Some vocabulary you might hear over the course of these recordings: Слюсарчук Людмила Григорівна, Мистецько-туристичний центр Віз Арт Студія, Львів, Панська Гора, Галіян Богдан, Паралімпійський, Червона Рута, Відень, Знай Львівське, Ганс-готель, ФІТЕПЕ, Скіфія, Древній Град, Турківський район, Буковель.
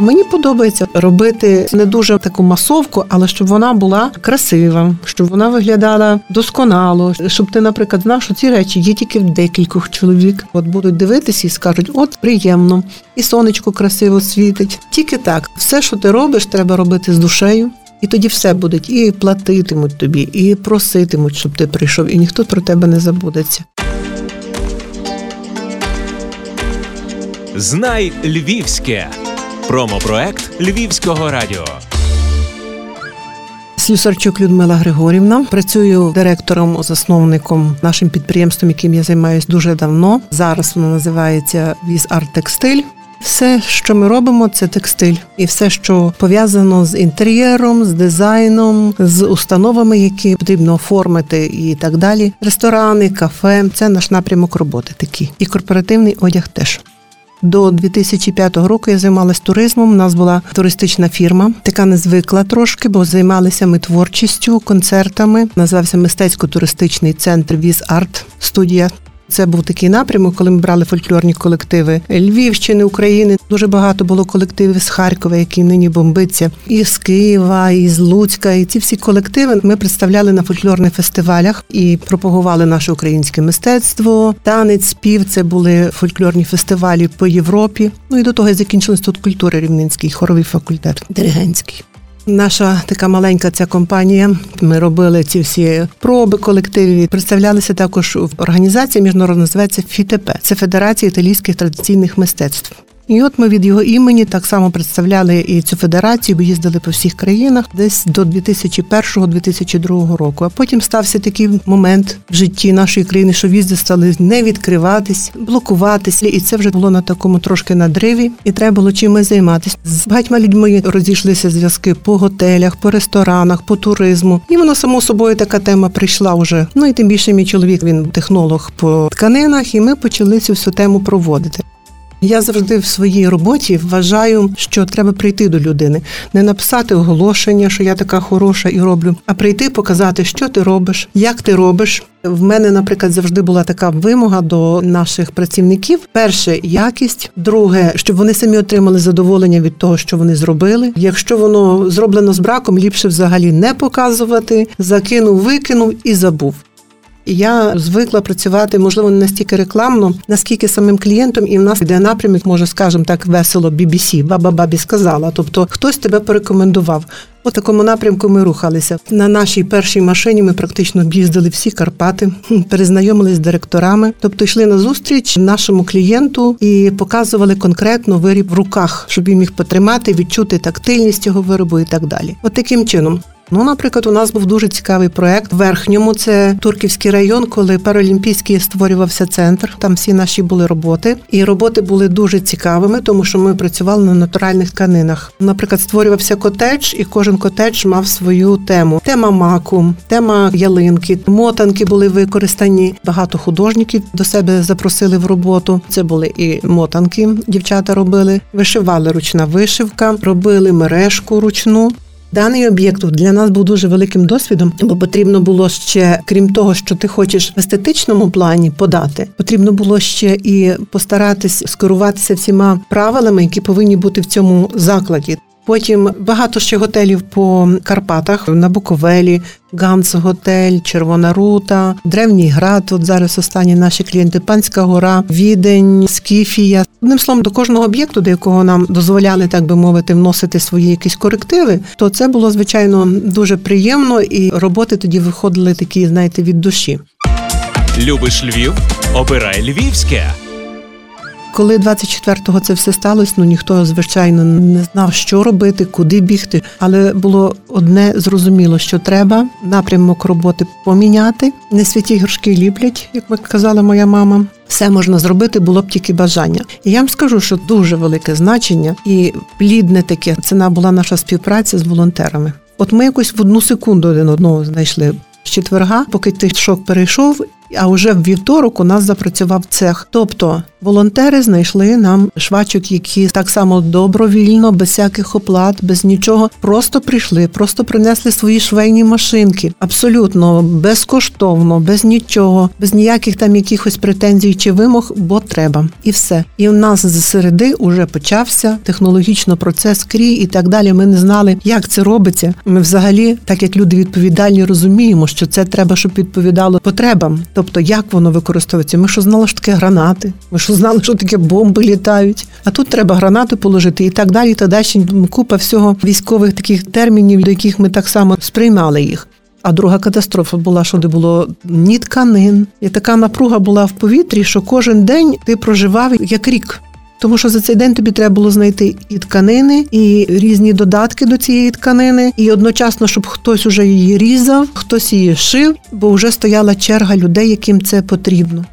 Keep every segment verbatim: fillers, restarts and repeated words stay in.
Мені подобається робити не дуже таку масовку, але щоб вона була красива, щоб вона виглядала досконало, щоб ти, наприклад, знав, що ці речі є тільки в декількох чоловік. От будуть дивитися і скажуть, от приємно, і сонечко красиво світить. Тільки так. Все, що ти робиш, треба робити з душею. І тоді все буде. І платитимуть тобі, і проситимуть, щоб ти прийшов, і ніхто про тебе не забудеться. Знай Львівське. Промопроект Львівського радіо. Слюсарчук Людмила Григорівна. Працюю директором, засновником нашим підприємством, яким я займаюся дуже давно. Зараз воно називається «Віз Арт Текстиль». Все, що ми робимо, це текстиль. І все, що пов'язано з інтер'єром, з дизайном, з установами, які потрібно оформити і так далі. Ресторани, кафе – це наш напрямок роботи такий. І корпоративний одяг теж. До дві тисячі п'ятого року я займалась туризмом, у нас була туристична фірма, така незвикла трошки, бо займалися ми творчістю, концертами. Називався Мистецько-туристичний центр Віз Арт Студія. Це був такий напрямок, коли ми брали фольклорні колективи Львівщини, України. Дуже багато було колективів з Харкова, які нині бомбиться, і з Києва, і з Луцька. І ці всі колективи ми представляли на фольклорних фестивалях і пропагували наше українське мистецтво, танець, спів. Це були фольклорні фестивалі по Європі. Ну і до того я закінчила інститут культури Рівненський, хоровий факультет, диригентський. Наша така маленька ця компанія, ми робили ці всі проби колективів, представлялися також в організації міжнародно, називається ФІТЕПЕ, це Федерація італійських традиційних мистецтв. І от ми від його імені так само представляли і цю федерацію, бо їздили по всіх країнах десь до дві тисячі першого - дві тисячі другого року. А потім стався такий момент в житті нашої країни, що візи стали не відкриватись, блокуватись. І це вже було на такому трошки надриві, і треба було чимось займатися. З багатьма людьми розійшлися зв'язки по готелях, по ресторанах, по туризму. І воно само собою така тема прийшла вже. Ну і тим більше мій чоловік, він технолог по тканинах, і ми почали цю всю тему проводити. Я завжди в своїй роботі вважаю, що треба прийти до людини. Не написати оголошення, що я така хороша і роблю, а прийти, показати, що ти робиш, як ти робиш. В мене, наприклад, завжди була така вимога до наших працівників. Перше – якість. Друге – щоб вони самі отримали задоволення від того, що вони зробили. Якщо воно зроблено з браком, ліпше взагалі не показувати. Закинув, викинув і забув. Я звикла працювати, можливо, не настільки рекламно, наскільки самим клієнтом, і в нас йде напрямок, може, скажемо так, весело бі бі сі, баба-бабі сказала, тобто хтось тебе порекомендував. По такому напрямку ми рухалися. На нашій першій машині ми практично об'їздили всі Карпати, перезнайомились з директорами, тобто йшли на зустріч нашому клієнту і показували конкретно виріб в руках, щоб він міг потримати, відчути тактильність цього виробу і так далі. От таким чином. Ну, наприклад, у нас був дуже цікавий проект в Верхньому, це Турківський район, коли Паралімпійський створювався центр, там всі наші були роботи, і роботи були дуже цікавими, тому що ми працювали на натуральних тканинах. Наприклад, створювався котедж, і кожен котедж мав свою тему. Тема маку, тема ялинки, мотанки були використані. Багато художників до себе запросили в роботу. Це були і мотанки, дівчата робили, вишивали ручна вишивка, робили мережку ручну. Даний об'єкт для нас був дуже великим досвідом, бо потрібно було ще, крім того, що ти хочеш в естетичному плані подати, потрібно було ще і постаратись скеруватися всіма правилами, які повинні бути в цьому закладі. Потім багато ще готелів по Карпатах, на Буковелі, Ганс-готель, Червона Рута, Древній Град, от зараз останні наші клієнти, Панська Гора, Відень, Скіфія. Одним словом, до кожного об'єкту, до якого нам дозволяли, так би мовити, вносити свої якісь корективи, то це було, звичайно, дуже приємно, і роботи тоді виходили такі, знаєте, від душі. Любиш Львів? Обирай Львівське! Коли двадцять четвертого це все сталося, ну ніхто, звичайно, не знав, що робити, куди бігти. Але було одне зрозуміло, що треба напрямок роботи поміняти. Не святі горшки ліплять, як казала моя мама. Все можна зробити, було б тільки бажання. І я вам скажу, що дуже велике значення і плідне таке. Це була наша співпраця з волонтерами. От ми якось в одну секунду один одного знайшли. З четверга, поки ти шок перейшов, а вже в вівторок у нас запрацював цех. Тобто волонтери знайшли нам швачок, які так само добровільно, без всяких оплат, без нічого, просто прийшли, просто принесли свої швейні машинки. Абсолютно безкоштовно, без нічого, без ніяких там якихось претензій чи вимог, бо треба. І все. І у нас з середи уже почався технологічно процес крій і так далі. Ми не знали, як це робиться. Ми взагалі, так як люди відповідальні, розуміємо, що це треба, щоб відповідало потребам. Тобто, як воно використовується. Ми що знали, що таке гранати, ми що знали, що таке бомби літають. А тут треба гранати положити і так далі, і так далі. Купа всього військових таких термінів, до яких ми так само сприймали їх. А друга катастрофа була, що не було ні тканин. І така напруга була в повітрі, що кожен день ти проживав як рік. Тому що за цей день тобі треба було знайти і тканини, і різні додатки до цієї тканини, і одночасно, щоб хтось уже її різав, хтось її шив, бо вже стояла черга людей, яким це потрібно.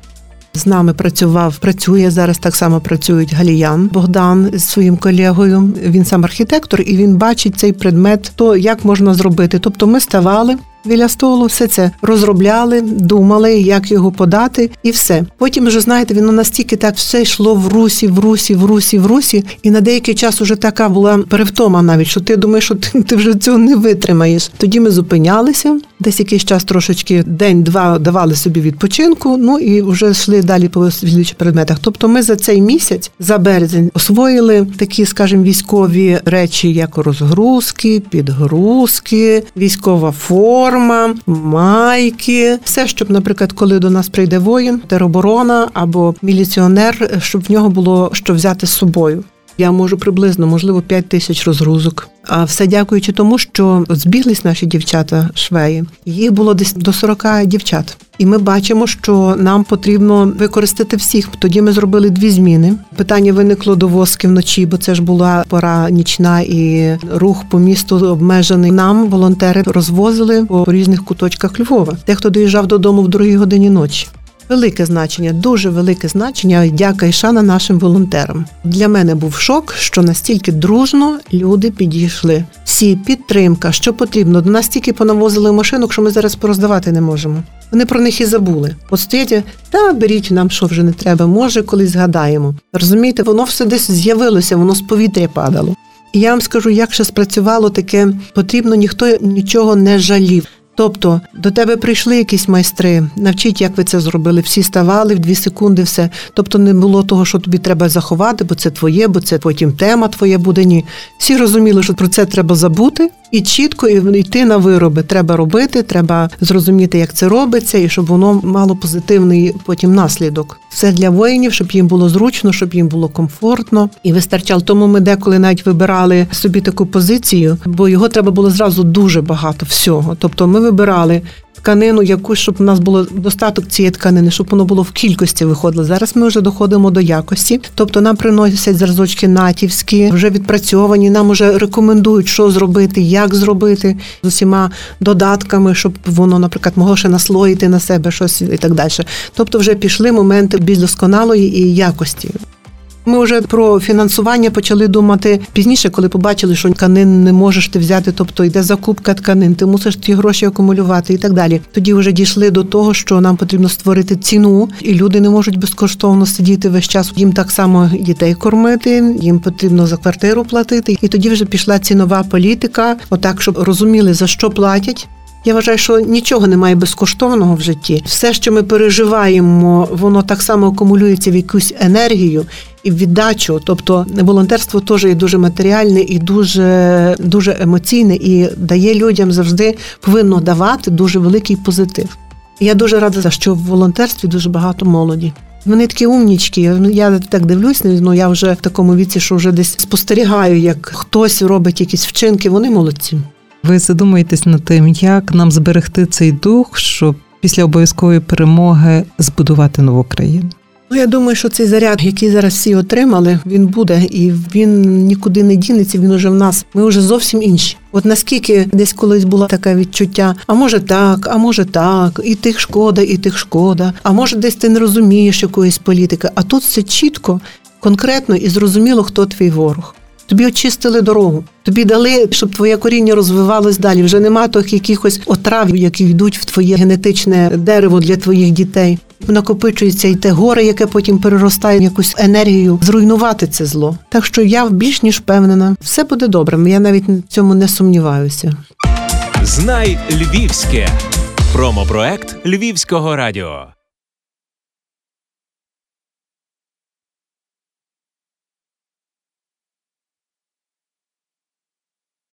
З нами працював, працює, зараз так само працюють Галіян Богдан з своїм колегою. Він сам архітектор, і він бачить цей предмет, то як можна зробити. Тобто ми ставали біля столу, все це розробляли, думали, як його подати, і все. Потім вже, знаєте, воно настільки так все йшло в русі, в русі, в русі, в русі, і на деякий час уже така була перевтома навіть, що ти думаєш, що ти, ти вже цього не витримаєш. Тоді ми зупинялися, десь якийсь час трошечки, день-два давали собі відпочинку, ну і вже йшли далі по слідчих предметах. Тобто ми за цей місяць, за березень, освоїли такі, скажімо, військові речі, як розгрузки, підгрузки, військова форма, форма, майки, все, щоб, наприклад, коли до нас прийде воїн, тероборона або міліціонер, щоб в нього було що взяти з собою. Я можу приблизно, можливо, п'ять тисяч розгрузок. А все дякуючи тому, що збіглись наші дівчата-швеї. Їх було десь до сорок дівчат. І ми бачимо, що нам потрібно використати всіх. Тоді ми зробили дві зміни. Питання виникло до возки вночі, бо це ж була пора нічна і рух по місту обмежений. Нам волонтери розвозили по різних куточках Львова. Те, хто доїжджав додому в другій годині ночі. Велике значення, дуже велике значення, дяка і шана нашим волонтерам. Для мене був шок, що настільки дружно люди підійшли. Всі, підтримка, що потрібно. До нас тільки понавозили машинок, що ми зараз пороздавати не можемо. Вони про них і забули. От стоять, та беріть нам, що вже не треба, може колись згадаємо. Розумієте, воно все десь з'явилося, воно з повітря падало. І я вам скажу, як ще спрацювало таке, потрібно, ніхто нічого не жалів. Тобто, до тебе прийшли якісь майстри, навчіть, як ви це зробили, всі ставали, в дві секунди все. Тобто, не було того, що тобі треба заховати, бо це твоє, бо це потім тема твоя буде, ні. Всі розуміли, що про це треба забути і чітко йти на вироби. Треба робити, треба зрозуміти, як це робиться, і щоб воно мало позитивний потім наслідок. Все для воїнів, щоб їм було зручно, щоб їм було комфортно. І вистачало. Тому ми деколи навіть вибирали собі таку позицію, бо його треба було зразу дуже багато всього. Тобто, ми вибирали тканину якусь, щоб у нас було достаток цієї тканини, щоб воно було в кількості виходило. Зараз ми вже доходимо до якості. Тобто нам приносять зразочки натівські, вже відпрацьовані, нам вже рекомендують, що зробити, як зробити, з усіма додатками, щоб воно, наприклад, могло ще наслоїти на себе щось і так далі. Тобто вже пішли моменти більш досконалої і якості. Ми вже про фінансування почали думати пізніше, коли побачили, що тканин не можеш ти взяти, тобто йде закупка тканин, ти мусиш ті гроші акумулювати і так далі. Тоді вже дійшли до того, що нам потрібно створити ціну, і люди не можуть безкоштовно сидіти весь час. Їм так само дітей кормити, їм потрібно за квартиру платити. І тоді вже пішла цінова політика, отак, щоб розуміли, за що платять. Я вважаю, що нічого немає безкоштовного в житті. Все, що ми переживаємо, воно так само акумулюється в якусь енергію і в віддачу. Тобто волонтерство теж є дуже матеріальне і дуже, дуже емоційне, і дає людям завжди, повинно давати дуже великий позитив. Я дуже рада, що в волонтерстві дуже багато молоді. Вони такі умнічки, я так дивлюсь, ну я вже в такому віці, що вже десь спостерігаю, як хтось робить якісь вчинки, вони молодці. Ви задумуєтесь над тим, як нам зберегти цей дух, щоб після обов'язкової перемоги збудувати нову країну? Ну, я думаю, що цей заряд, який зараз всі отримали, він буде, і він нікуди не дінеться, він уже в нас. Ми вже зовсім інші. От наскільки десь колись було таке відчуття, а може так, а може так, і тих шкода, і тих шкода, а може десь ти не розумієш якоїсь політики, а тут все чітко, конкретно і зрозуміло, хто твій ворог. тобі очистили дорогу, тобі дали, щоб твоє коріння розвивалось далі. Вже нема тих якихось отрав, які йдуть в твоє генетичне дерево для твоїх дітей. Накопичується і те горе, яке потім переростає в якусь енергію, зруйнувати це зло. Так що я більш ніж впевнена, все буде добре, я навіть в цьому не сумніваюся. «Знай Львівське» – промопроект Львівського радіо.